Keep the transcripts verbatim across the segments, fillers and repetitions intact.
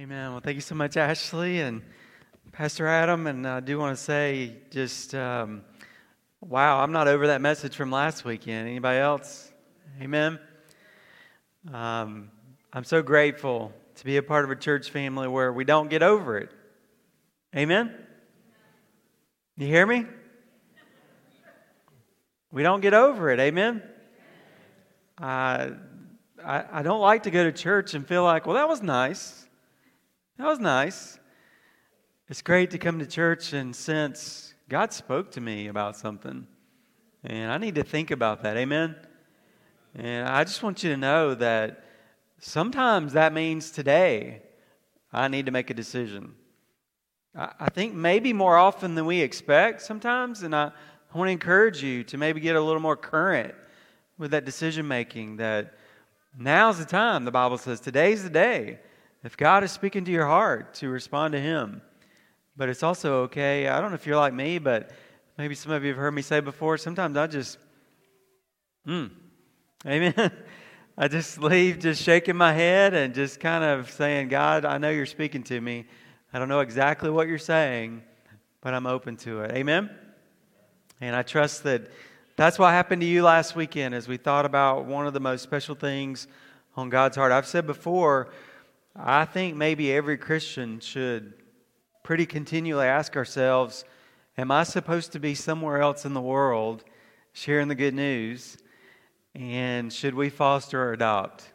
Amen. Well, thank you so much, Ashley and Pastor Adam. And I do want to say just, um, wow, I'm not over that message from last weekend. Anybody else? Amen. Um, I'm so grateful to be a part of a church family where we don't get over it. Amen? You hear me? We don't get over it. Amen? Uh, I, I don't like to go to church and feel like, well, that was nice. That was nice. It's great to come to church and sense God spoke to me about something. And I need to think about that. Amen? And I just want you to know that sometimes that means today I need to make a decision. I, I think maybe more often than we expect sometimes. And I, I want to encourage you to maybe get a little more current with that decision making, that now's the time, the Bible says. Today's the day. If God is speaking to your heart, to respond to Him. But it's also okay, I don't know if you're like me, but maybe some of you have heard me say before, sometimes I just, hmm, amen, I just leave just shaking my head and just kind of saying, God, I know you're speaking to me. I don't know exactly what you're saying, but I'm open to it. Amen? And I trust that that's what happened to you last weekend as we thought about one of the most special things on God's heart. I've said before, I think maybe every Christian should pretty continually ask ourselves, am I supposed to be somewhere else in the world sharing the good news? And should we foster or adopt?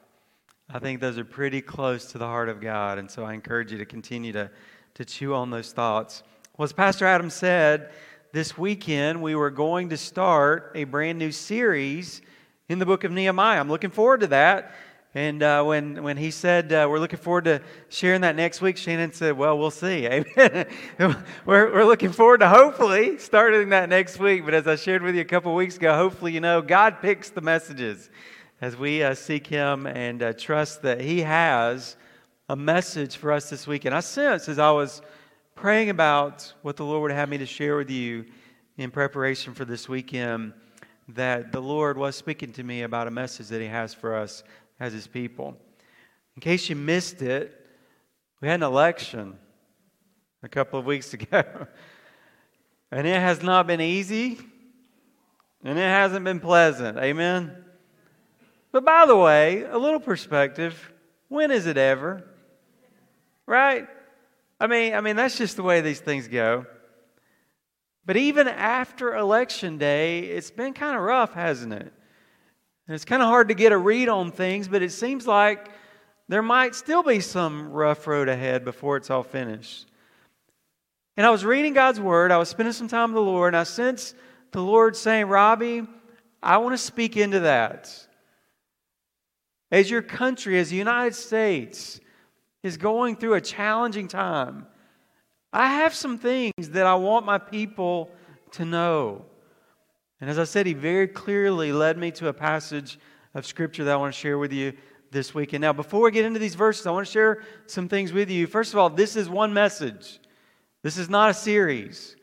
I think those are pretty close to the heart of God. And so I encourage you to continue to, to chew on those thoughts. Well, as Pastor Adam said, this weekend, we were going to start a brand new series in the book of Nehemiah. I'm looking forward to that. And uh, when, when he said, uh, we're looking forward to sharing that next week, Shannon said, well, we'll see. Amen. we're, we're looking forward to hopefully starting that next week. But as I shared with you a couple weeks ago, hopefully, you know, God picks the messages as we uh, seek Him and uh, trust that He has a message for us this weekend. I sense as I was praying about what the Lord would have me to share with you in preparation for this weekend, that the Lord was speaking to me about a message that He has for us as His people. In case you missed it, we had an election a couple of weeks ago. And it has not been easy. And it hasn't been pleasant. Amen? But by the way, a little perspective, when is it ever? Right? I mean, I mean that's just the way these things go. But even after Election Day, it's been kind of rough, hasn't it? And it's kind of hard to get a read on things, but it seems like there might still be some rough road ahead before it's all finished. And I was reading God's Word, I was spending some time with the Lord, and I sensed the Lord saying, Robbie, I want to speak into that. As your country, as the United States is going through a challenging time, I have some things that I want my people to know. And as I said, He very clearly led me to a passage of Scripture that I want to share with you this weekend. Now, before we get into these verses, I want to share some things with you. First of all, this is one message. This is not a series.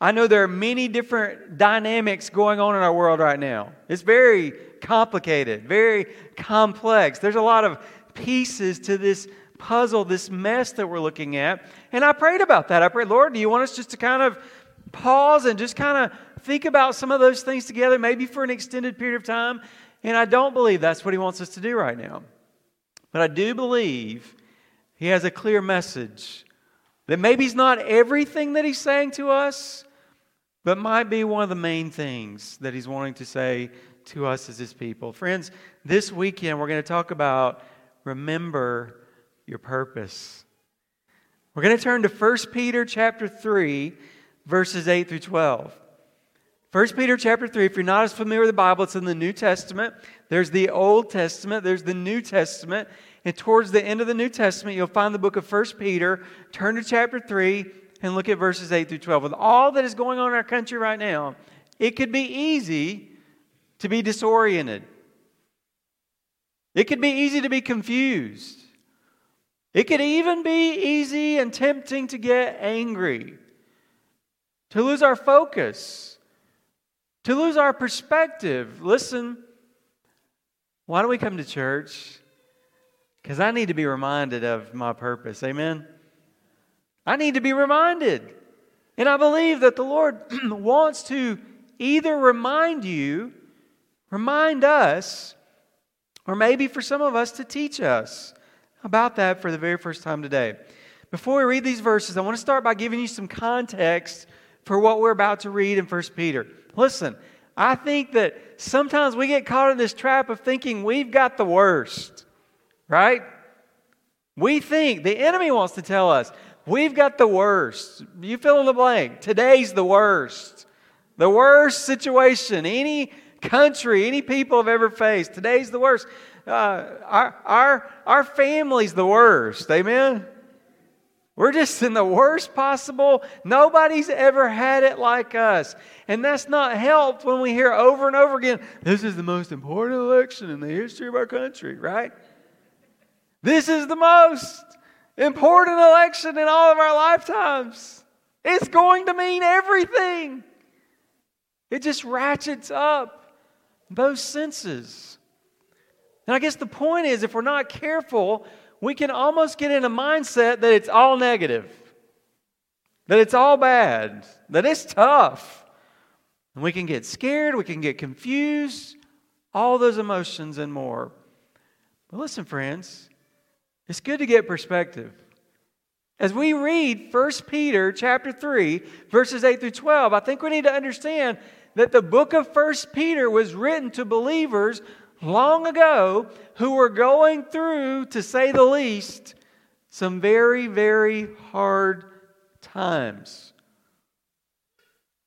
I know there are many different dynamics going on in our world right now. It's very complicated, very complex. There's a lot of pieces to this puzzle, this mess that we're looking at. And I prayed about that. I prayed, Lord, do you want us just to kind of pause and just kind of think about some of those things together, maybe for an extended period of time? And I don't believe that's what He wants us to do right now. But I do believe He has a clear message that maybe is not everything that He's saying to us, but might be one of the main things that He's wanting to say to us as His people. Friends, this weekend we're going to talk about remember your purpose. We're going to turn to First Peter chapter three, verses eight through twelve. First Peter chapter three, if you're not as familiar with the Bible, it's in the New Testament. There's the Old Testament, there's the New Testament. And towards the end of the New Testament, you'll find the book of First Peter. Turn to chapter three and look at verses eight through twelve. With all that is going on in our country right now, it could be easy to be disoriented. It could be easy to be confused. It could even be easy and tempting to get angry, to lose our focus, to lose our perspective. Listen, why do we come to church? Because I need to be reminded of my purpose. Amen? I need to be reminded. And I believe that the Lord wants to either remind you, remind us, or maybe for some of us to teach us about that for the very first time today. Before we read these verses, I want to start by giving you some context for what we're about to read in First Peter. Listen, I think that sometimes we get caught in this trap of thinking we've got the worst, right? We think the enemy wants to tell us, we've got the worst. You fill in the blank. Today's the worst. The worst situation any country, any people have ever faced. Today's the worst. Uh, our, our, our family's the worst. Amen? We're just in the worst possible. Nobody's ever had it like us. And that's not helped when we hear over and over again, this is the most important election in the history of our country, right? This is the most important election in all of our lifetimes. It's going to mean everything. It just ratchets up those senses. And I guess the point is, if we're not careful, we can almost get in a mindset that it's all negative, that it's all bad, that it's tough. And we can get scared, we can get confused, all those emotions and more. But listen, friends, it's good to get perspective. As we read First Peter chapter three, verses eight through twelve, I think we need to understand that the book of First Peter was written to believers long ago, who were going through, to say the least, some very, very hard times.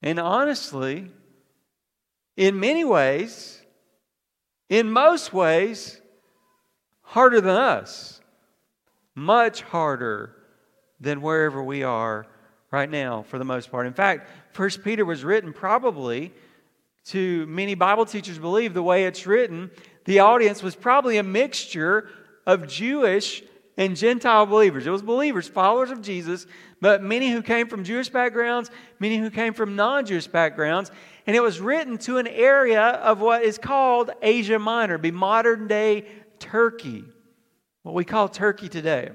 And honestly, in many ways, in most ways, harder than us. Much harder than wherever we are right now, for the most part. In fact, First Peter was written probably, to many Bible teachers believe, the way it's written, the audience was probably a mixture of Jewish and Gentile believers. It was believers, followers of Jesus, but many who came from Jewish backgrounds, many who came from non-Jewish backgrounds, and it was written to an area of what is called Asia Minor, be modern-day Turkey, what we call Turkey today.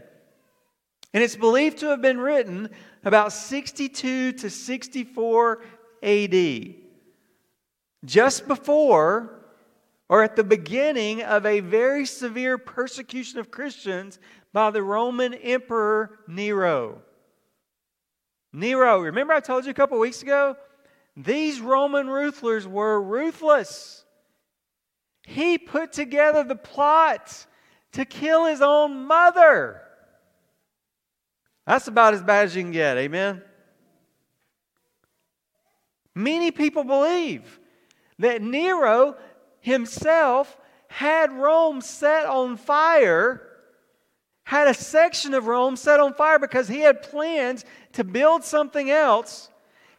And it's believed to have been written about sixty-two to sixty-four A D, just before or at the beginning of a very severe persecution of Christians by the Roman Emperor Nero. Nero, remember I told you a couple weeks ago? These Roman rulers were ruthless. He put together the plot to kill his own mother. That's about as bad as you can get, amen? Many people believe that Nero himself had Rome set on fire, had a section of Rome set on fire because he had plans to build something else.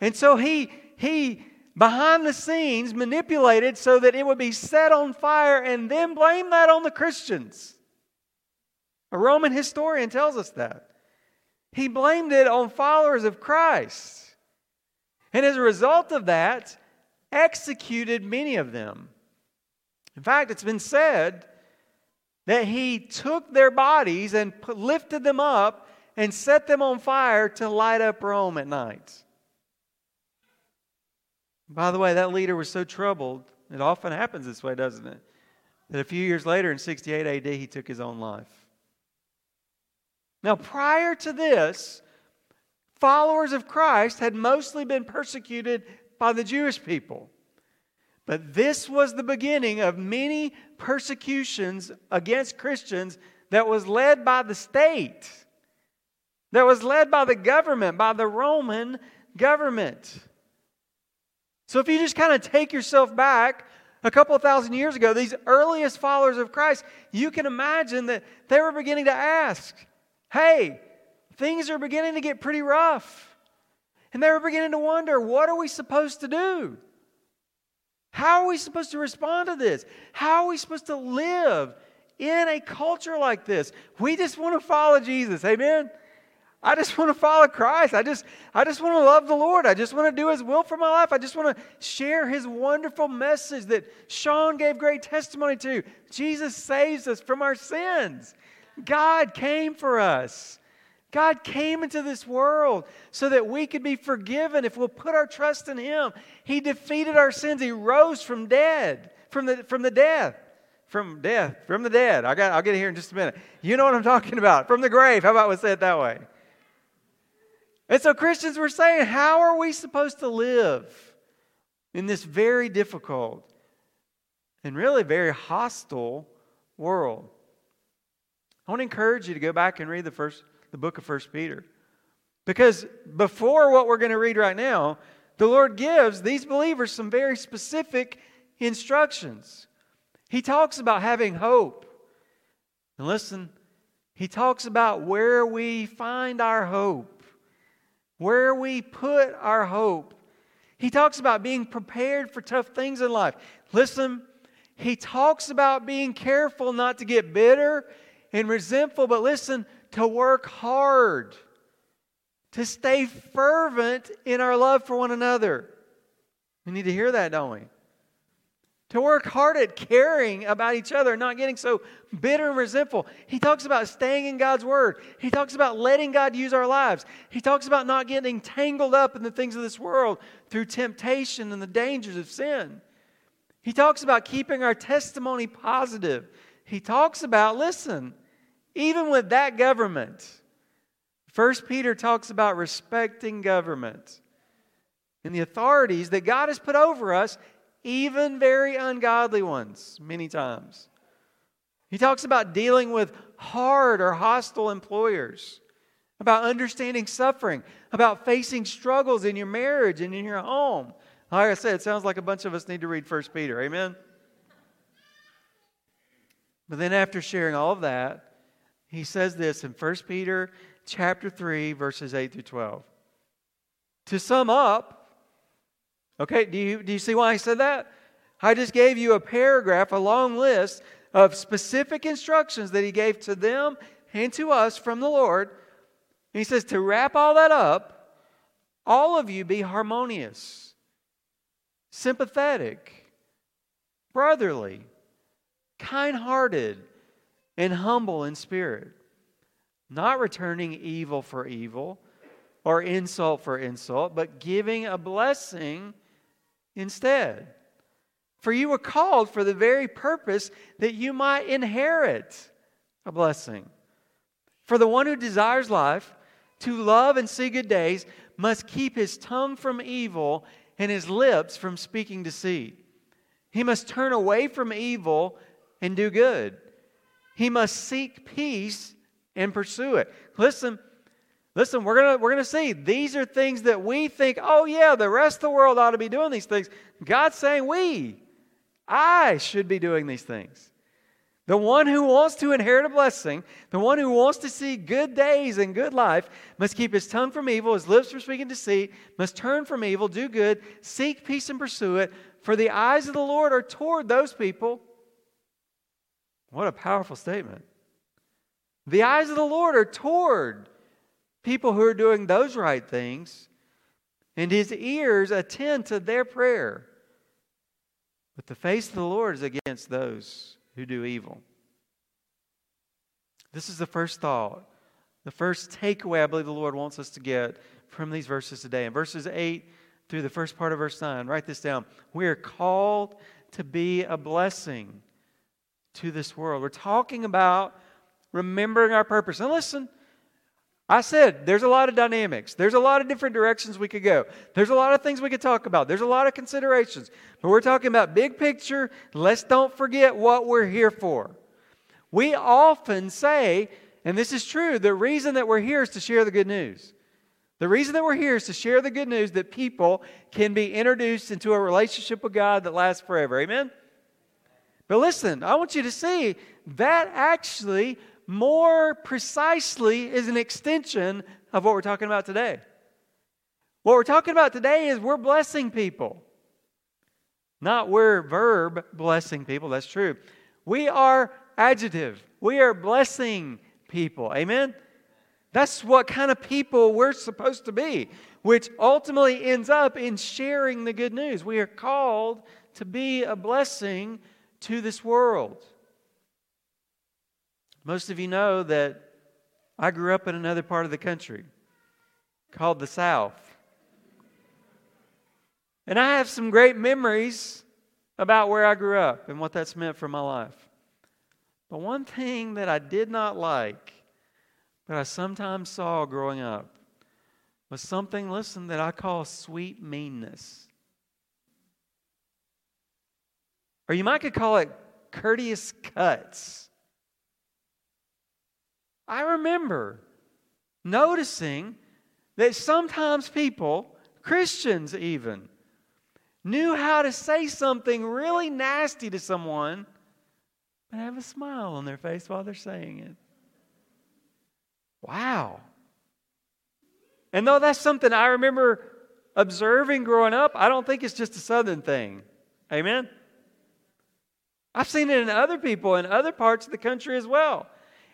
And so he, he behind the scenes, manipulated so that it would be set on fire and then blamed that on the Christians. A Roman historian tells us that. He blamed it on followers of Christ. And as a result of that, executed many of them. In fact, it's been said that he took their bodies and lifted them up and set them on fire to light up Rome at night. By the way, that leader was so troubled, it often happens this way, doesn't it? That a few years later, in sixty-eight A D, he took his own life. Now, prior to this, followers of Christ had mostly been persecuted by the Jewish people. But this was the beginning of many persecutions against Christians that was led by the state, that was led by the government, by the Roman government. So if you just kind of take yourself back a couple of thousand years ago, these earliest followers of Christ, you can imagine that they were beginning to ask, hey, things are beginning to get pretty rough. And they were beginning to wonder, what are we supposed to do? How are we supposed to respond to this? How are we supposed to live in a culture like this? We just want to follow Jesus, amen? I just want to follow Christ. I just, I just want to love the Lord. I just want to do His will for my life. I just want to share His wonderful message that Sean gave great testimony to. Jesus saves us from our sins. God came for us. God came into this world so that we could be forgiven if we'll put our trust in Him. He defeated our sins. He rose from dead, from the from the death, from death, from the dead. I got. I'll get here in just a minute. You know what I'm talking about? From the grave. How about we say it that way? And so Christians were saying, how are we supposed to live in this very difficult and really very hostile world? I want to encourage you to go back and read the first. The book of First Peter. Because before what we're going to read right now, the Lord gives these believers some very specific instructions. He talks about having hope. And listen, He talks about where we find our hope, where we put our hope. He talks about being prepared for tough things in life. Listen, He talks about being careful not to get bitter and resentful, but listen, to work hard, to stay fervent in our love for one another. We need to hear that, don't we? To work hard at caring about each other, not getting so bitter and resentful. He talks about staying in God's Word. He talks about letting God use our lives. He talks about not getting tangled up in the things of this world through temptation and the dangers of sin. He talks about keeping our testimony positive. He talks about, listen, even with that government, First Peter talks about respecting government and the authorities that God has put over us, even very ungodly ones, many times. He talks about dealing with hard or hostile employers, about understanding suffering, about facing struggles in your marriage and in your home. Like I said, it sounds like a bunch of us need to read First Peter, amen? But then after sharing all of that, He says this in First Peter chapter three, verses eight through twelve. To sum up, okay, do you, do you see why he said that? I just gave you a paragraph, a long list of specific instructions that he gave to them and to us from the Lord. And he says, to wrap all that up, all of you be harmonious, sympathetic, brotherly, kind-hearted, and humble in spirit, not returning evil for evil or insult for insult, but giving a blessing instead. For you were called for the very purpose that you might inherit a blessing. For the one who desires life, to love and see good days, must keep his tongue from evil and his lips from speaking deceit. He must turn away from evil and do good. He must seek peace and pursue it. Listen, listen, we're gonna, we're gonna see. These are things that we think, oh yeah, the rest of the world ought to be doing these things. God's saying we, I should be doing these things. The one who wants to inherit a blessing, the one who wants to see good days and good life, must keep his tongue from evil, his lips from speaking deceit, must turn from evil, do good, seek peace and pursue it, for the eyes of the Lord are toward those people. What a powerful statement. The eyes of the Lord are toward people who are doing those right things, and His ears attend to their prayer. But the face of the Lord is against those who do evil. This is the first thought, the first takeaway I believe the Lord wants us to get from these verses today. In verses eight through the first part of verse nine, write this down. We are called to be a blessing to this world. We're talking about remembering our purpose. And listen, I said there's a lot of dynamics. There's a lot of different directions we could go. There's a lot of things we could talk about. There's a lot of considerations. But we're talking about big picture. Let's don't forget what we're here for. We often say, and this is true, the reason that we're here is to share the good news. The reason that we're here is to share the good news that people can be introduced into a relationship with God that lasts forever. Amen? But listen, I want you to see that actually more precisely is an extension of what we're talking about today. What we're talking about today is we're blessing people. Not we're verb blessing people, that's true. We are adjective. We are blessing people. Amen? That's what kind of people we're supposed to be, which ultimately ends up in sharing the good news. We are called to be a blessing to this world. Most of you know that I grew up in another part of the country called the South. And I have some great memories about where I grew up and what that's meant for my life. But one thing that I did not like, that I sometimes saw growing up, was something, listen, that I call sweet meanness. Or you might could call it courteous cuts. I remember noticing that sometimes people, Christians even, knew how to say something really nasty to someone and have a smile on their face while they're saying it. Wow. And though that's something I remember observing growing up, I don't think it's just a Southern thing. Amen? I've seen it in other people in other parts of the country as well.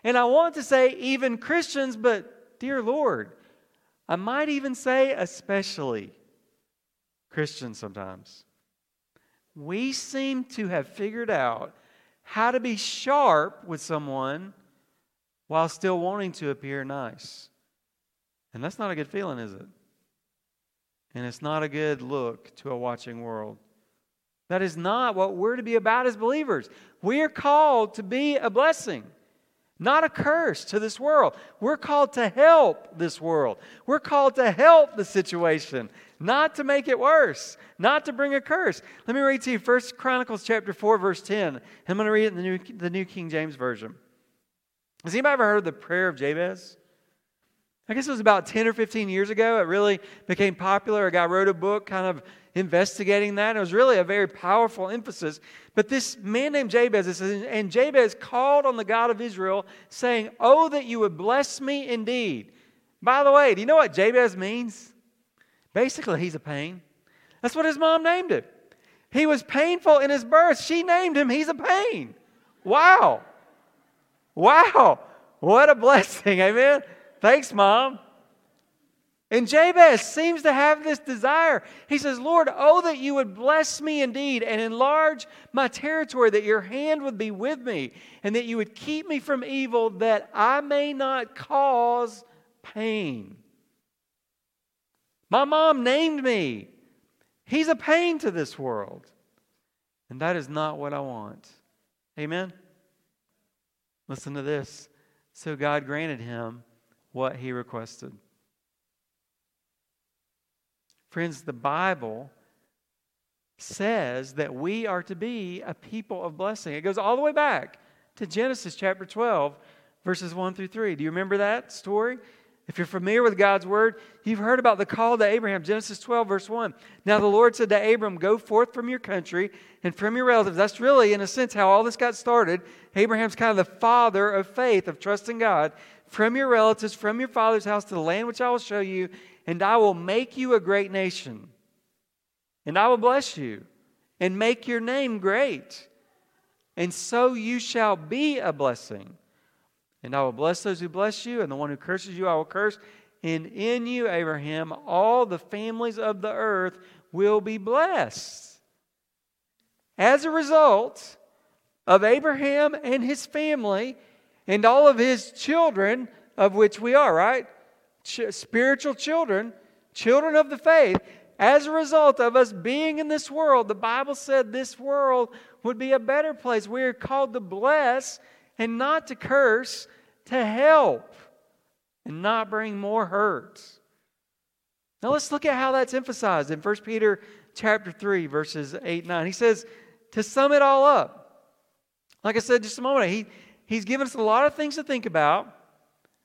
And I want to say even Christians, but dear Lord, I might even say especially Christians sometimes. We seem to have figured out how to be sharp with someone while still wanting to appear nice. And that's not a good feeling, is it? And it's not a good look to a watching world. That is not what we're to be about as believers. We are called to be a blessing, not a curse to this world. We're called to help this world. We're called to help the situation, not to make it worse, not to bring a curse. Let me read to you First Chronicles chapter four, verse ten. I'm going to read it in the New, the New King James Version. Has anybody ever heard of the prayer of Jabez? I guess it was about ten or fifteen years ago. It really became popular. A guy wrote a book kind of investigating that. It was really a very powerful emphasis. But this man named Jabez, it says, and Jabez called on the God of Israel, saying, "Oh, that you would bless me indeed." By the way, do you know what Jabez means? Basically, he's a pain. That's what his mom named him. He was painful in his birth. She named him, he's a pain. Wow. Wow. What a blessing. Amen. Thanks, Mom. And Jabez seems to have this desire. He says, "Lord, oh, that you would bless me indeed and enlarge my territory, that your hand would be with me and that you would keep me from evil, that I may not cause pain. My mom named me. He's a pain to this world. And that is not what I want." Amen? Listen to this. So God granted him what he requested. Friends, the Bible says that we are to be a people of blessing. It goes all the way back to Genesis chapter twelve, verses one through three. Do you remember that story? If you're familiar with God's Word, you've heard about the call to Abraham. Genesis twelve, verse one. "Now the Lord said to Abram, go forth from your country and from your relatives." That's really, in a sense, how all this got started. Abraham's kind of the father of faith, of trusting God. "From your relatives, from your father's house, to the land which I will show you, and I will make you a great nation. And I will bless you and make your name great. And so you shall be a blessing. And I will bless those who bless you, and the one who curses you I will curse. And in you, Abraham, all the families of the earth will be blessed." As a result of Abraham and his family, and all of his children, of which we are, right? Ch- spiritual children, children of the faith. As a result of us being in this world, the Bible said this world would be a better place. We are called to bless and not to curse, to help and not bring more hurt. Now let's look at how that's emphasized in First Peter chapter three, verses eight and nine. He says, to sum it all up, like I said just a moment ago, he He's given us a lot of things to think about.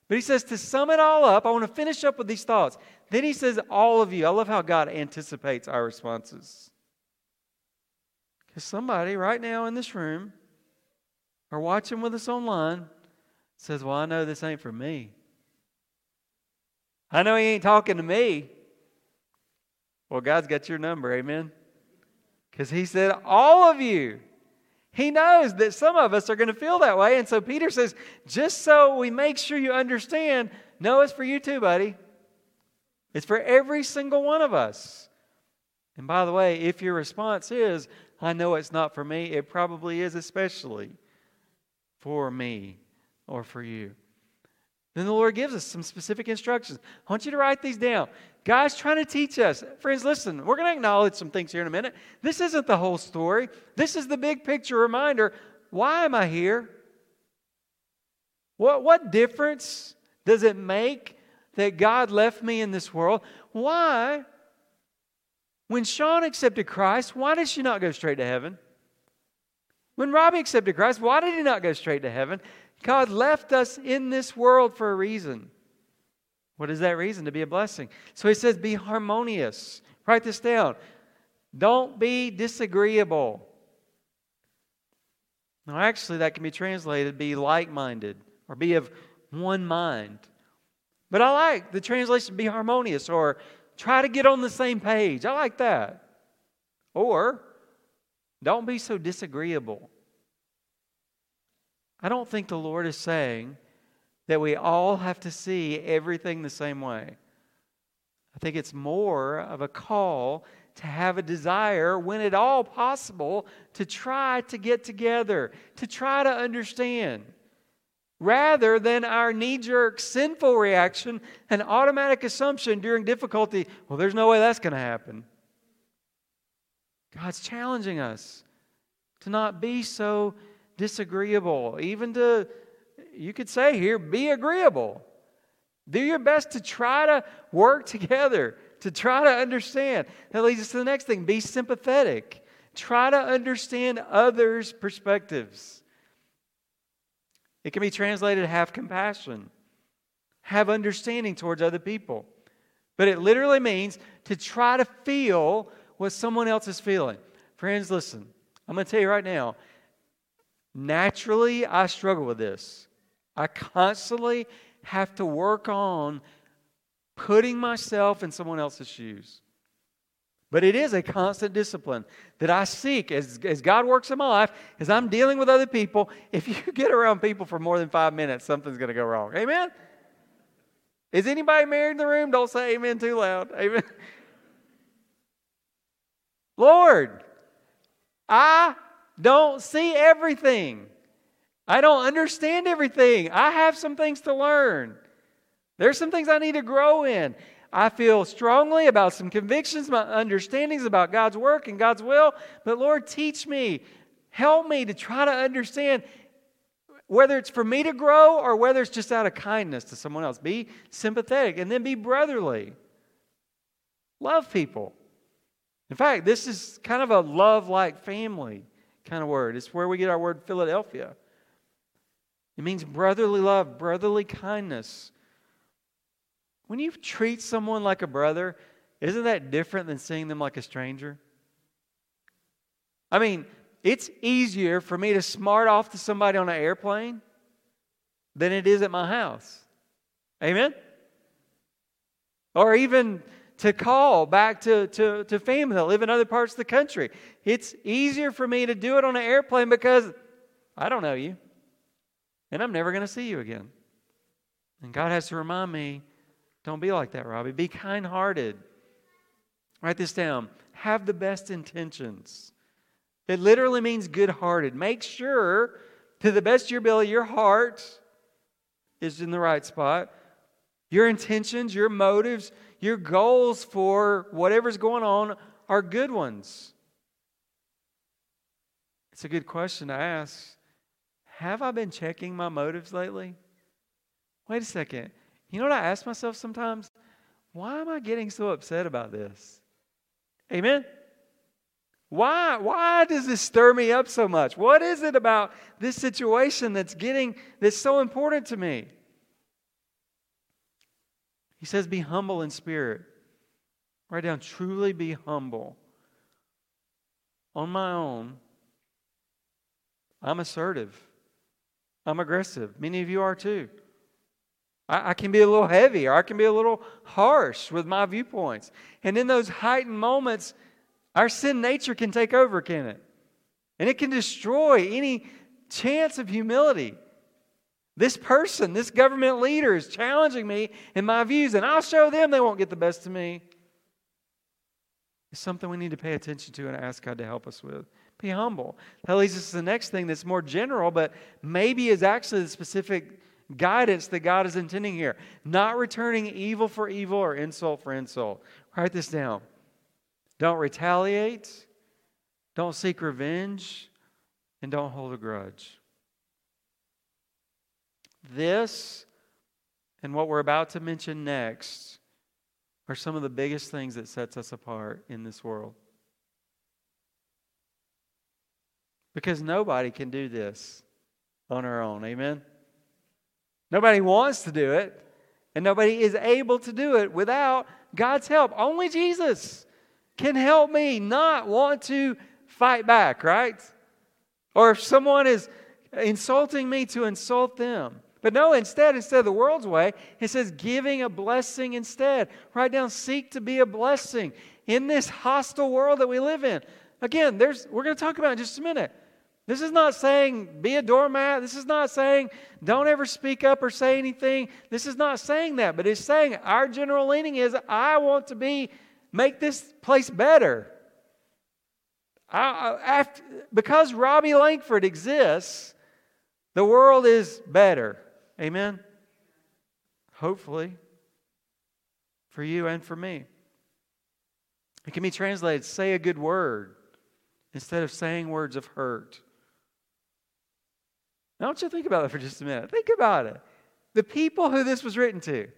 But he says, to sum it all up, I want to finish up with these thoughts. Then he says, all of you. I love how God anticipates our responses. Because somebody right now in this room or watching with us online says, well, I know this ain't for me. I know he ain't talking to me. Well, God's got your number, amen? Because he said, all of you. He knows that some of us are going to feel that way. And so Peter says, just so we make sure you understand, no, it's for you too, buddy. It's for every single one of us. And by the way, if your response is, I know it's not for me, it probably is especially for me or for you. Then the Lord gives us some specific instructions. I want you to write these down. God's trying to teach us. Friends, listen, we're going to acknowledge some things here in a minute. This isn't the whole story. This is the big picture reminder. Why am I here? What, what difference does it make that God left me in this world? Why, when Sean accepted Christ, why did she not go straight to heaven? When Robbie accepted Christ, why did he not go straight to heaven? God left us in this world for a reason. What is that reason? To be a blessing. So he says, be harmonious. Write this down. Don't be disagreeable. Now, actually, that can be translated, be like-minded, or be of one mind. But I like the translation, be harmonious, or try to get on the same page. I like that. Or, don't be so disagreeable. I don't think the Lord is saying that we all have to see everything the same way. I think it's more of a call to have a desire, when at all possible, to try to get together, to try to understand, rather than our knee-jerk sinful reaction and automatic assumption during difficulty, well, there's no way that's going to happen. God's challenging us to not be so disagreeable, even to, you could say here, be agreeable. Do your best to try to work together, to try to understand. That leads us to the next thing, be sympathetic. Try to understand others' perspectives. It can be translated, have compassion, have understanding towards other people. But it literally means to try to feel what someone else is feeling. Friends, listen, I'm going to tell you right now, naturally, I struggle with this. I constantly have to work on putting myself in someone else's shoes. But it is a constant discipline that I seek as, as God works in my life, as I'm dealing with other people. If you get around people for more than five minutes, something's going to go wrong. Amen? Is anybody married in the room? Don't say amen too loud. Amen. Lord, I don't see everything. I don't understand everything. I have some things to learn. There's some things I need to grow in. I feel strongly about some convictions, my understandings about God's work and God's will. But Lord, teach me. Help me to try to understand, whether it's for me to grow or whether it's just out of kindness to someone else. Be sympathetic and then be brotherly. Love people. In fact, this is kind of a love-like family kind of word. It's where we get our word Philadelphia. It means brotherly love, brotherly kindness. When you treat someone like a brother, isn't that different than seeing them like a stranger? I mean, it's easier for me to smart off to somebody on an airplane than it is at my house. Amen? Or even to call back to, to, to family that live in other parts of the country. It's easier for me to do it on an airplane because I don't know you. And I'm never going to see you again. And God has to remind me, don't be like that, Robbie. Be kind-hearted. Write this down. Have the best intentions. It literally means good-hearted. Make sure, to the best of your ability, your heart is in the right spot. Your intentions, your motives, your goals for whatever's going on are good ones. It's a good question to ask. Have I been checking my motives lately? Wait a second. You know what I ask myself sometimes? Why am I getting so upset about this? Amen? Why, why does this stir me up so much? What is it about this situation that's getting, that's so important to me? He says, be humble in spirit. Write down, truly be humble. On my own, I'm assertive. I'm aggressive. Many of you are too. I, I can be a little heavy, or I can be a little harsh with my viewpoints. And in those heightened moments, our sin nature can take over, can it? And it can destroy any chance of humility. This person, this government leader is challenging me in my views, and I'll show them they won't get the best of me. It's something we need to pay attention to and ask God to help us with. Be humble. That leads us to the next thing that's more general, but maybe is actually the specific guidance that God is intending here. Not returning evil for evil or insult for insult. Write this down. Don't retaliate. Don't seek revenge. And don't hold a grudge. This and what we're about to mention next are some of the biggest things that sets us apart in this world. Because nobody can do this on our own. Amen? Nobody wants to do it. And nobody is able to do it without God's help. Only Jesus can help me not want to fight back, right? Or if someone is insulting me, to insult them. But no, instead, instead of the world's way, it says giving a blessing instead. Write down, seek to be a blessing in this hostile world that we live in. Again, there's we're going to talk about it in just a minute. This is not saying be a doormat. This is not saying don't ever speak up or say anything. This is not saying that, but it's saying our general leaning is I want to be make this place better. I, after, because Robbie Langford exists, the world is better. Amen? Hopefully. For you and for me. It can be translated, say a good word instead of saying words of hurt. Now, I want you to think about that for just a minute. Think about it. The people who this was written to,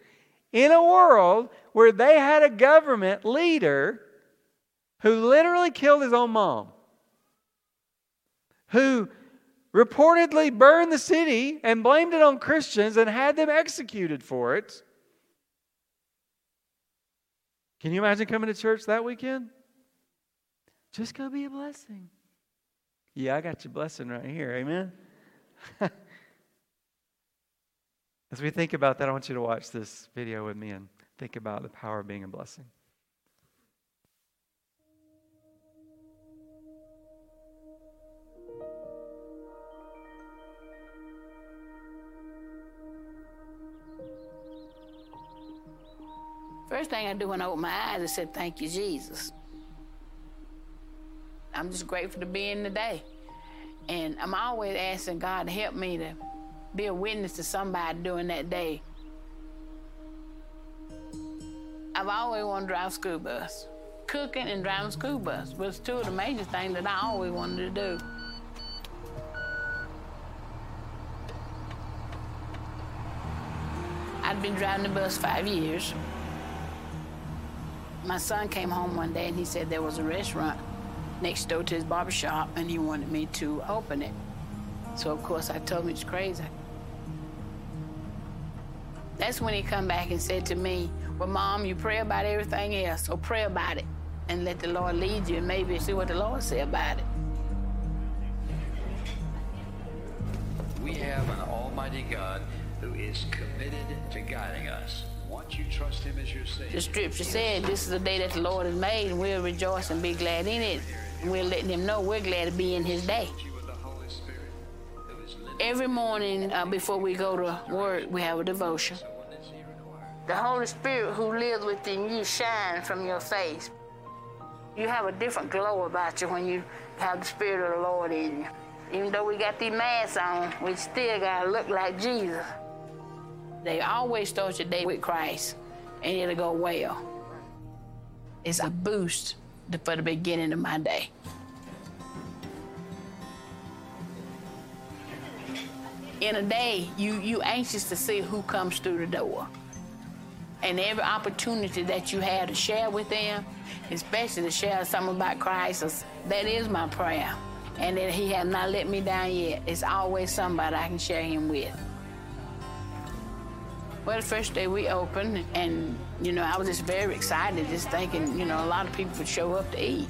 in a world where they had a government leader who literally killed his own mom, who reportedly burned the city and blamed it on Christians and had them executed for it. Can you imagine coming to church that weekend? Just go be a blessing. Yeah, I got your blessing right here. Amen? As we think about that, I want you to watch this video with me and think about the power of being a blessing. First thing I do when I open my eyes, I said, thank you, Jesus. I'm just grateful to be in today. And I'm always asking God to help me to be a witness to somebody during that day. I've always wanted to drive school bus. Cooking and driving school bus was two of the major things that I always wanted to do. I'd been driving the bus five years. My son came home one day and he said there was a restaurant next door to his barber shop and he wanted me to open it. So of course I told him it's crazy. That's when he come back and said to me, well, Mom, you pray about everything else, so pray about it and let the Lord lead you and maybe see what the Lord say about it. We have an almighty God who is committed to guiding us. Once you trust him as your Savior. The scripture said, this is the day that the Lord has made, and we'll rejoice and be glad in it. And we're letting him know we're glad to be in his day. Every morning uh, before we go to work, we have a devotion. The Holy Spirit who lives within you shines from your face. You have a different glow about you when you have the Spirit of the Lord in you. Even though we got these masks on, we still gotta look like Jesus. They always start your day with Christ, and it'll go well. It's a boost for the beginning of my day. In a day, you you anxious to see who comes through the door. And every opportunity that you have to share with them, especially to share something about Christ, that is my prayer. And that he has not let me down yet. It's always somebody I can share him with. Well, the first day we opened, and, you know, I was just very excited, just thinking, you know, a lot of people would show up to eat.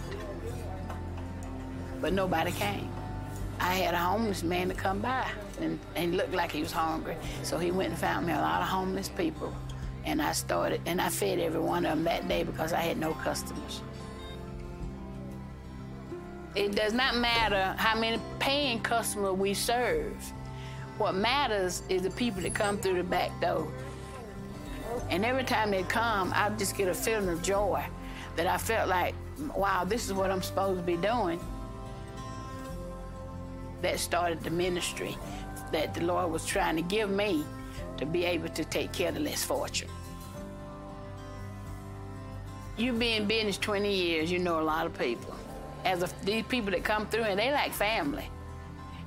But nobody came. I had a homeless man to come by, and, and he looked like he was hungry. So he went and found me a lot of homeless people. And I started, and I fed every one of them that day because I had no customers. It does not matter how many paying customers we serve. What matters is the people that come through the back door. And every time they come, I just get a feeling of joy that I felt like, wow, this is what I'm supposed to be doing. that started the ministry that the Lord was trying to give me to be able to take care of the less fortunate. You've been in business twenty years, you know a lot of people. As a, these people that come through, and they like family.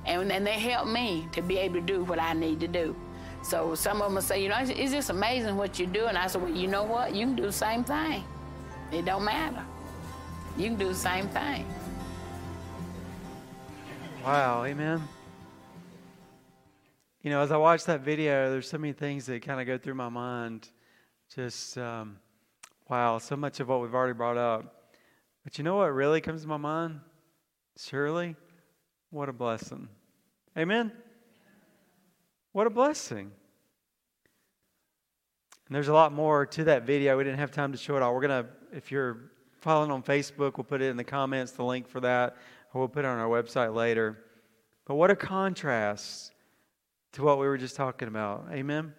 And, and they help me to be able to do what I need to do. So some of them say, you know, it's just amazing what you do. And I said, well, you know what? You can do the same thing. It don't matter. You can do the same thing. Wow, amen. You know, as I watched that video, there's so many things that kind of go through my mind. Just, um, wow, so much of what we've already brought up. But you know what really comes to my mind? Shirley, what a blessing. Amen? What a blessing. And there's a lot more to that video. We didn't have time to show it all. We're going to, if you're following on Facebook, we'll put it in the comments, the link for that, or we'll put it on our website later. But what a contrast to what we were just talking about. Amen?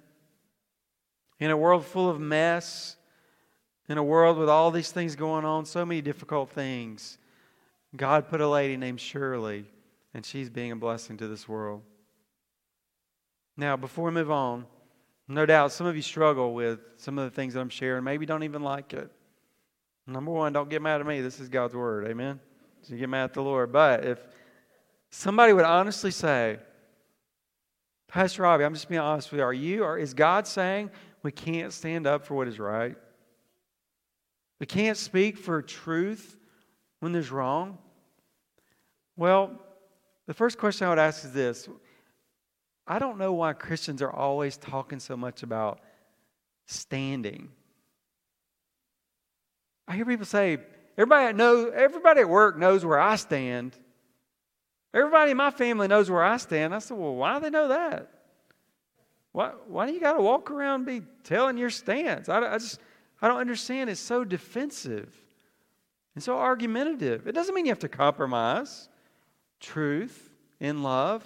In a world full of mess, in a world with all these things going on, so many difficult things, God put a lady named Shirley, and she's being a blessing to this world. Now, before we move on, no doubt some of you struggle with some of the things that I'm sharing. Maybe don't even like it. Number one, don't get mad at me. This is God's Word. Amen? So you get mad at the Lord. But if somebody would honestly say, Pastor Robbie, I'm just being honest with you. Are you, or is God saying we can't stand up for what is right? We can't speak for truth when there's wrong? Well, the first question I would ask is this. I don't know why Christians are always talking so much about standing. I hear people say, everybody knows, everybody at work knows where I stand. Everybody in my family knows where I stand. I said, well, why do they know that? Why, why do you got to walk around and be telling your stance? I, I just, I don't understand. It's so defensive and so argumentative. It doesn't mean you have to compromise truth in love.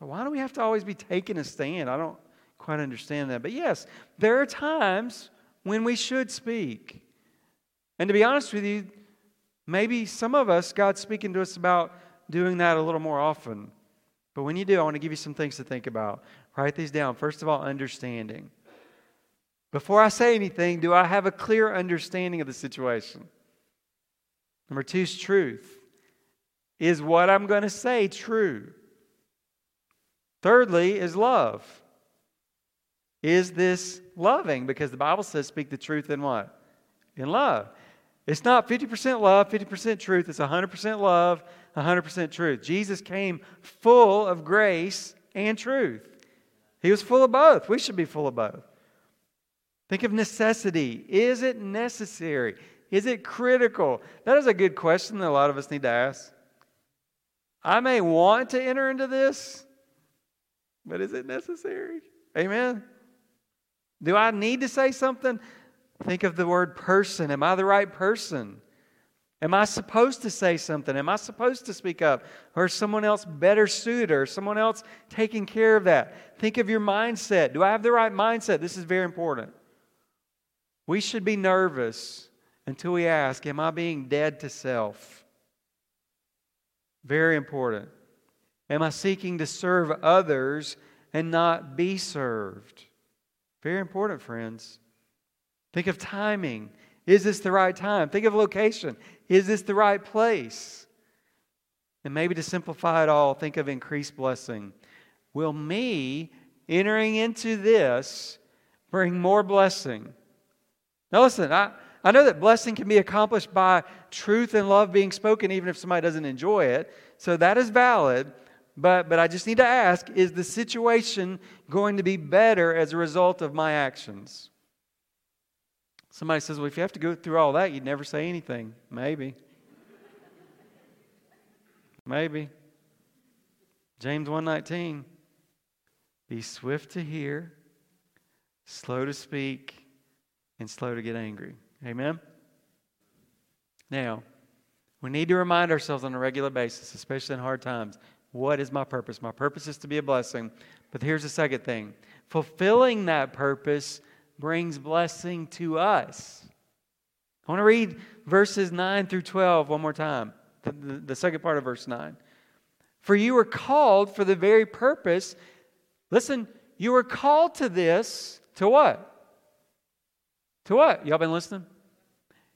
But why do we have to always be taking a stand? I don't quite understand that. But yes, there are times when we should speak. And to be honest with you, maybe some of us, God's speaking to us about doing that a little more often. But when you do, I want to give you some things to think about. Write these down. First of all, understanding. Before I say anything, do I have a clear understanding of the situation? Number two is truth. Is what I'm going to say true? Thirdly is love. Is this loving? Because the Bible says speak the truth in what? In love. It's not fifty percent love, fifty percent truth. It's one hundred percent love, one hundred percent truth. Jesus came full of grace and truth. He was full of both. We should be full of both. Think of necessity. Is it necessary? Is it critical? That is a good question that a lot of us need to ask. I may want to enter into this, but is it necessary? Amen? Do I need to say something? Think of the word person. Am I the right person? Am I supposed to say something? Am I supposed to speak up? Or is someone else better suited? Or is someone else taking care of that? Think of your mindset. Do I have the right mindset? This is very important. We should be nervous until we ask, am I being dead to self? Very important. Am I seeking to serve others and not be served? Very important, friends. Think of timing. Is this the right time? Think of location. Is this the right place? And maybe to simplify it all, think of increased blessing. Will me entering into this bring more blessing? Now listen, I, I know that blessing can be accomplished by truth and love being spoken, even if somebody doesn't enjoy it. So that is valid. But but I just need to ask, is the situation going to be better as a result of my actions? Somebody says, well, if you have to go through all that, you'd never say anything. Maybe. Maybe. James one nineteen. Be swift to hear, slow to speak, and slow to get angry. Amen? Now, we need to remind ourselves on a regular basis, especially in hard times, what is my purpose? My purpose is to be a blessing. But here's the second thing. Fulfilling that purpose brings blessing to us. I want to read verses nine through twelve one more time. The, the, the second part of verse nine. For you were called for the very purpose. Listen, you were called to this. To what? To what? Y'all been listening?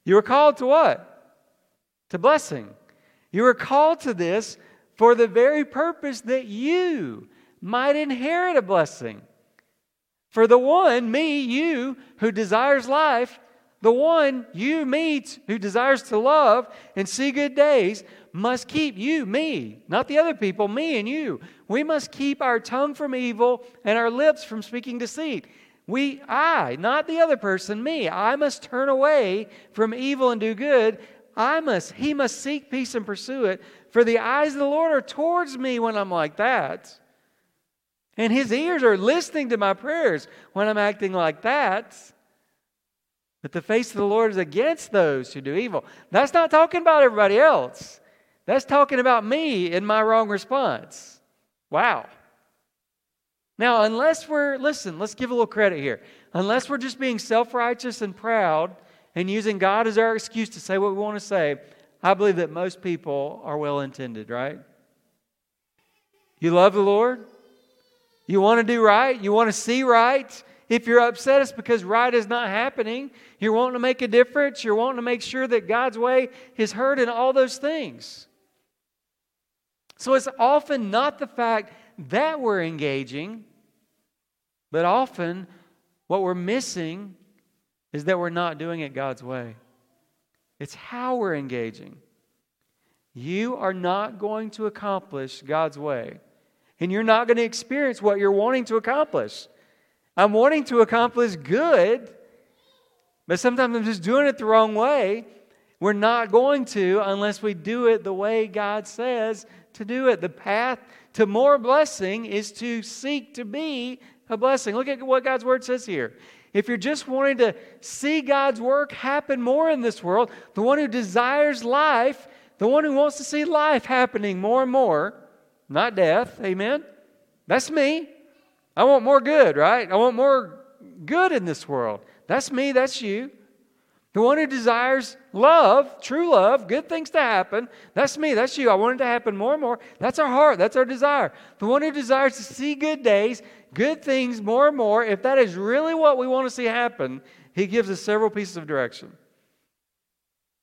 You were called to what? To blessing. You were called to this for the very purpose that you might inherit a blessing. For the one, me, you, who desires life, the one you meet who desires to love and see good days must keep you, me, not the other people, me and you. We must keep our tongue from evil and our lips from speaking deceit. We, I, not the other person, me, I must turn away from evil and do good. I must, he must seek peace and pursue it. For the eyes of the Lord are towards me when I'm like that. And his ears are listening to my prayers when I'm acting like that. But the face of the Lord is against those who do evil. That's not talking about everybody else. That's talking about me and my wrong response. Wow. Now, unless we're, listen, let's give a little credit here. Unless we're just being self-righteous and proud and using God as our excuse to say what we want to say, I believe that most people are well-intended, right? You love the Lord. You want to do right. You want to see right. If you're upset, it's because right is not happening. You're wanting to make a difference. You're wanting to make sure that God's way is heard in all those things. So it's often not the fact that we're engaging, but often what we're missing is that we're not doing it God's way. It's how we're engaging. You are not going to accomplish God's way, and you're not going to experience what you're wanting to accomplish. I'm wanting to accomplish good, but sometimes I'm just doing it the wrong way. We're not going to unless we do it the way God says to do it. The path to more blessing is to seek to be a blessing. Look at what God's Word says here. If you're just wanting to see God's work happen more in this world, the one who desires life, the one who wants to see life happening more and more, not death, amen? That's me. I want more good, right? I want more good in this world. That's me, that's you. The one who desires love, true love, good things to happen, that's me, that's you. I want it to happen more and more. That's our heart, that's our desire. The one who desires to see good days, good things more and more, if that is really what we want to see happen, he gives us several pieces of direction.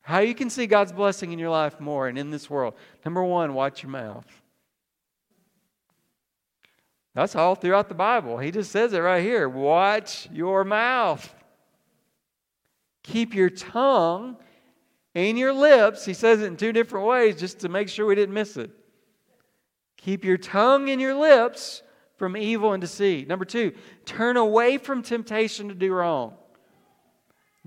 How you can see God's blessing in your life more and in this world. Number one, watch your mouth. That's all throughout the Bible. He just says it right here. Watch your mouth. Keep your tongue and your lips. He says it in two different ways just to make sure we didn't miss it. Keep your tongue and your lips from evil and deceit. Number two, turn away from temptation to do wrong.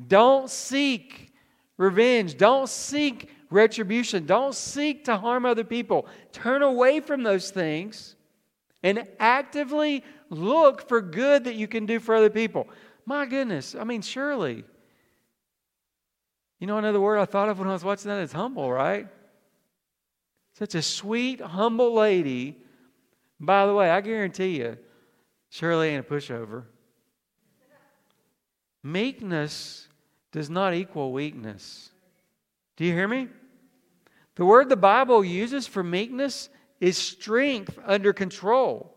Don't seek revenge. Don't seek retribution. Don't seek to harm other people. Turn away from those things. And actively look for good that you can do for other people. My goodness, I mean, surely. You know another word I thought of when I was watching that is humble, right? Such a sweet, humble lady. By the way, I guarantee you, Shirley ain't a pushover. Meekness does not equal weakness. Do you hear me? The word the Bible uses for meekness is strength under control.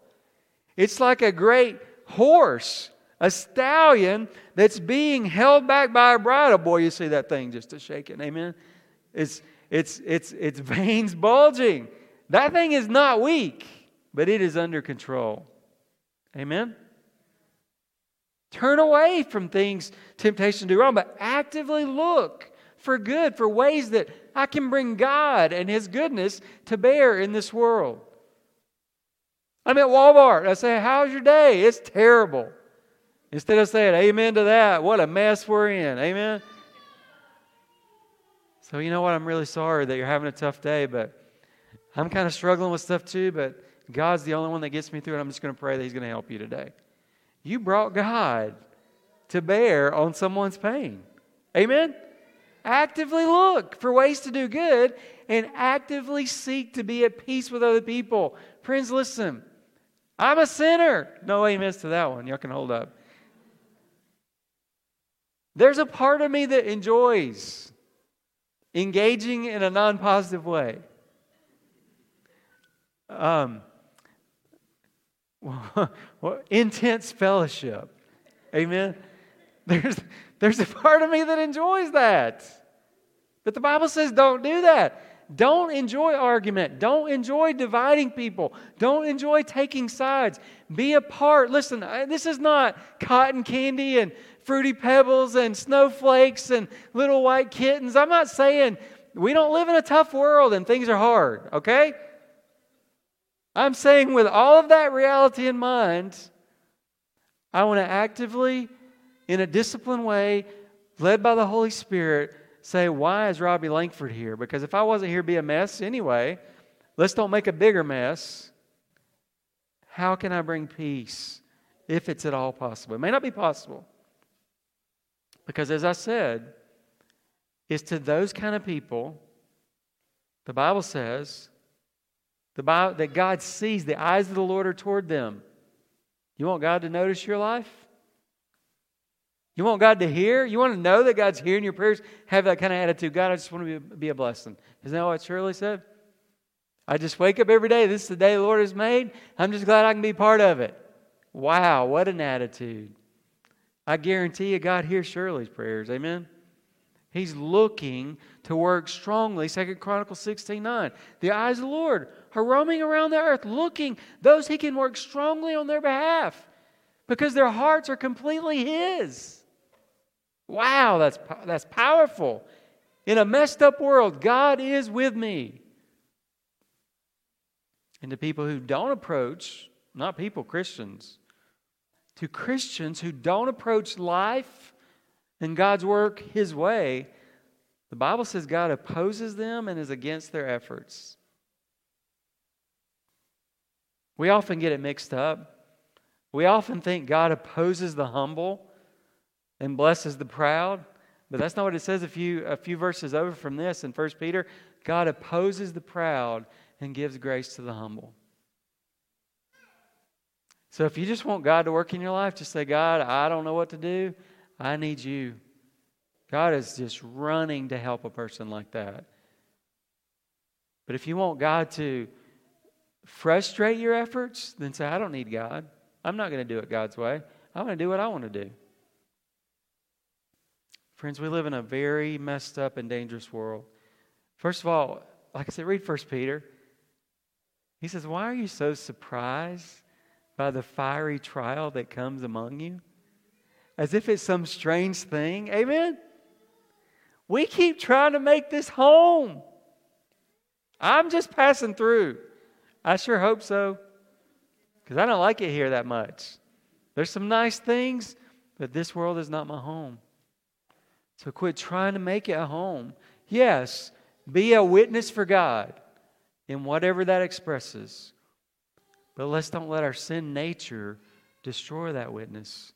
It's like a great horse, a stallion that's being held back by a bridle. Boy, you see that thing just a shaking. Amen. It's it's it's it's veins bulging. That thing is not weak, but it is under control. Amen. Turn away from things, temptation to do wrong, but actively look for good, for ways that I can bring God and His goodness to bear in this world. I'm at Walmart. I say, how's your day? It's terrible. Instead of saying amen to that, what a mess we're in. Amen? So you know what? I'm really sorry that you're having a tough day, but I'm kind of struggling with stuff too, but God's the only one that gets me through it. I'm just going to pray that He's going to help you today. You brought God to bear on someone's pain. Amen? Actively look for ways to do good and actively seek to be at peace with other people. Friends, listen. I'm a sinner. No amens to that one. Y'all can hold up. There's a part of me that enjoys engaging in a non-positive way. Um, well, intense fellowship. Amen? There's, there's a part of me that enjoys that. But the Bible says don't do that. Don't enjoy argument. Don't enjoy dividing people. Don't enjoy taking sides. Be a part. Listen, this is not cotton candy and fruity pebbles and snowflakes and little white kittens. I'm not saying we don't live in a tough world and things are hard, okay? I'm saying with all of that reality in mind, I want to actively, in a disciplined way, led by the Holy Spirit, say, why is Robbie Langford here? Because if I wasn't here, it'd be a mess anyway. Let's don't make a bigger mess. How can I bring peace if it's at all possible? It may not be possible. Because as I said, it's to those kind of people, the Bible says, the Bible, that God sees, the eyes of the Lord are toward them. You want God to notice your life? You want God to hear? You want to know that God's hearing your prayers? Have that kind of attitude. God, I just want to be, be a blessing. Isn't that what Shirley said? I just wake up every day. This is the day the Lord has made. I'm just glad I can be part of it. Wow, what an attitude. I guarantee you God hears Shirley's prayers. Amen? He's looking to work strongly. Second Chronicles sixteen nine. The eyes of the Lord are roaming around the earth, looking those He can work strongly on their behalf because their hearts are completely His. Wow, that's, that's powerful. In a messed up world, God is with me. And to people who don't approach, not people, Christians, to Christians who don't approach life and God's work His way, the Bible says God opposes them and is against their efforts. We often get it mixed up. We often think God opposes the humble and blesses the proud. But that's not what it says a few, a few verses over from this in First Peter. God opposes the proud and gives grace to the humble. So if you just want God to work in your life, just say, God, I don't know what to do. I need you. God is just running to help a person like that. But if you want God to frustrate your efforts, then say, I don't need God. I'm not going to do it God's way. I want to do what I want to do. Friends, we live in a very messed up and dangerous world. First of all, like I said, read First Peter. He says, why are you so surprised by the fiery trial that comes among you? As if it's some strange thing. Amen? We keep trying to make this home. I'm just passing through. I sure hope so. Because I don't like it here that much. There's some nice things, but this world is not my home. So quit trying to make it a home. Yes, be a witness for God in whatever that expresses. But let's don't let our sin nature destroy that witness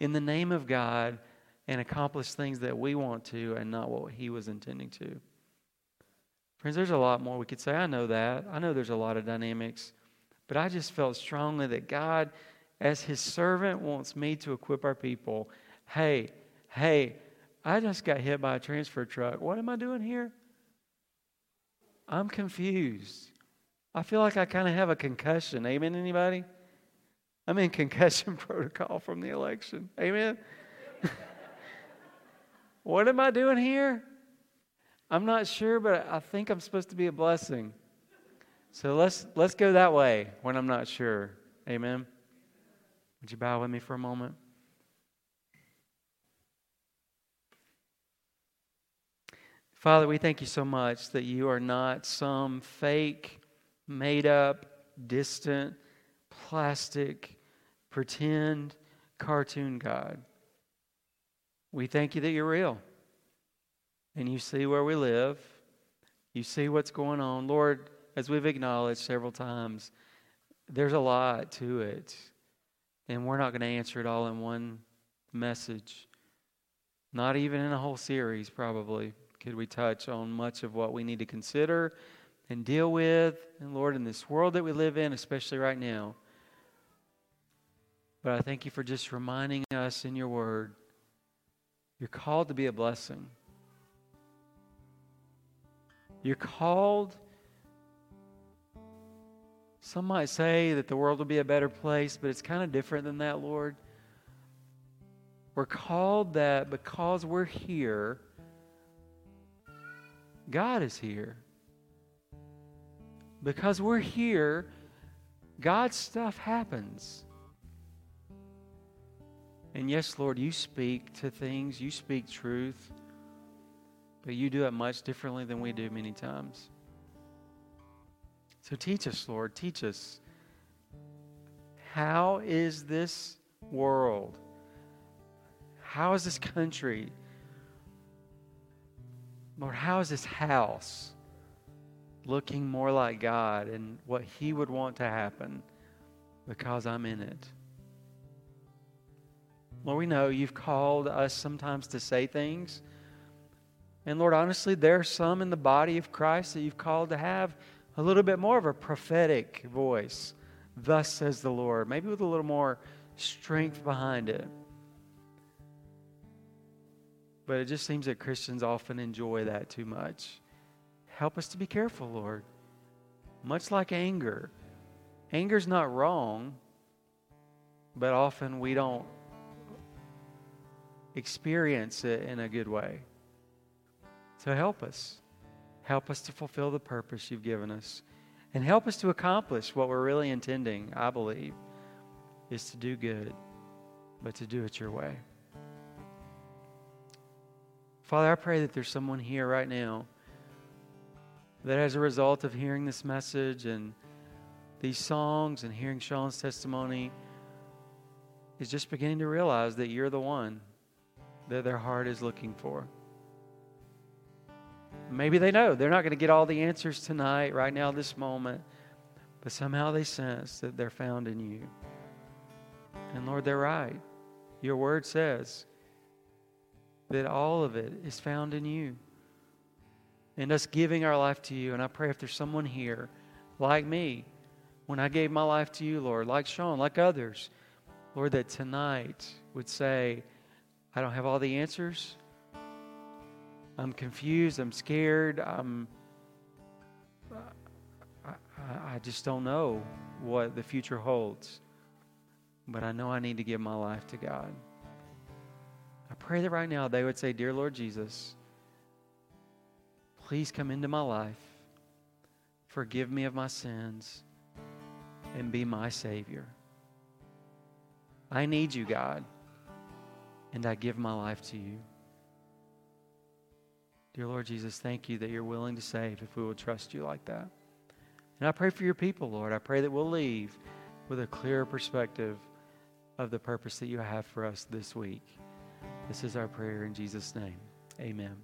in the name of God and accomplish things that we want to and not what He was intending to. Friends, there's a lot more we could say. I know that. I know there's a lot of dynamics. But I just felt strongly that God, as His servant, wants me to equip our people. Hey, hey, I just got hit by a transfer truck. What am I doing here? I'm confused. I feel like I kind of have a concussion. Amen, anybody? I'm in concussion protocol from the election. Amen? What am I doing here? I'm not sure, but I think I'm supposed to be a blessing. So let's let's go that way when I'm not sure. Amen? Would you bow with me for a moment? Father, we thank You so much that You are not some fake, made-up, distant, plastic, pretend, cartoon God. We thank You that You're real. And You see where we live. You see what's going on. Lord, as we've acknowledged several times, there's a lot to it. And we're not going to answer it all in one message. Not even in a whole series, probably, could we touch on much of what we need to consider and deal with. And Lord, in this world that we live in, especially right now. But I thank You for just reminding us in Your word, You're called to be a blessing. You're called Some might say that the world will be a better place, but it's kind of different than that, Lord. We're called that because we're here. God is here. Because we're here, God's stuff happens. And yes, Lord, you speak to things. You speak truth. But you do it much differently than we do many times. So teach us, Lord. Teach us. How is this world? How is this country? Lord, how is this house looking more like God and what He would want to happen because I'm in it? Lord, we know You've called us sometimes to say things. And Lord, honestly, there are some in the body of Christ that You've called to have a little bit more of a prophetic voice. Thus says the Lord. Maybe with a little more strength behind it. But it just seems that Christians often enjoy that too much. Help us to be careful, Lord. Much like anger. Anger's not wrong, but often we don't experience it in a good way. So help us. Help us to fulfill the purpose You've given us. And help us to accomplish what we're really intending, I believe, is to do good, but to do it Your way. Father, I pray that there's someone here right now that as a result of hearing this message and these songs and hearing Sean's testimony is just beginning to realize that You're the one that their heart is looking for. Maybe they know they're not going to get all the answers tonight, right now, this moment, but somehow they sense that they're found in You. And Lord, they're right. Your word says that all of it is found in You. And us giving our life to You. And I pray if there's someone here like me, when I gave my life to You, Lord, like Sean, like others, Lord, that tonight would say, I don't have all the answers. I'm confused. I'm scared. I'm, I, I, I just don't know what the future holds. But I know I need to give my life to God. I pray that right now they would say, Dear Lord Jesus, please come into my life, forgive me of my sins, and be my Savior. I need You, God, and I give my life to You. Dear Lord Jesus, thank You that You're willing to save if we will trust You like that. And I pray for Your people, Lord. I pray that we'll leave with a clearer perspective of the purpose that You have for us this week. This is our prayer in Jesus' name. Amen.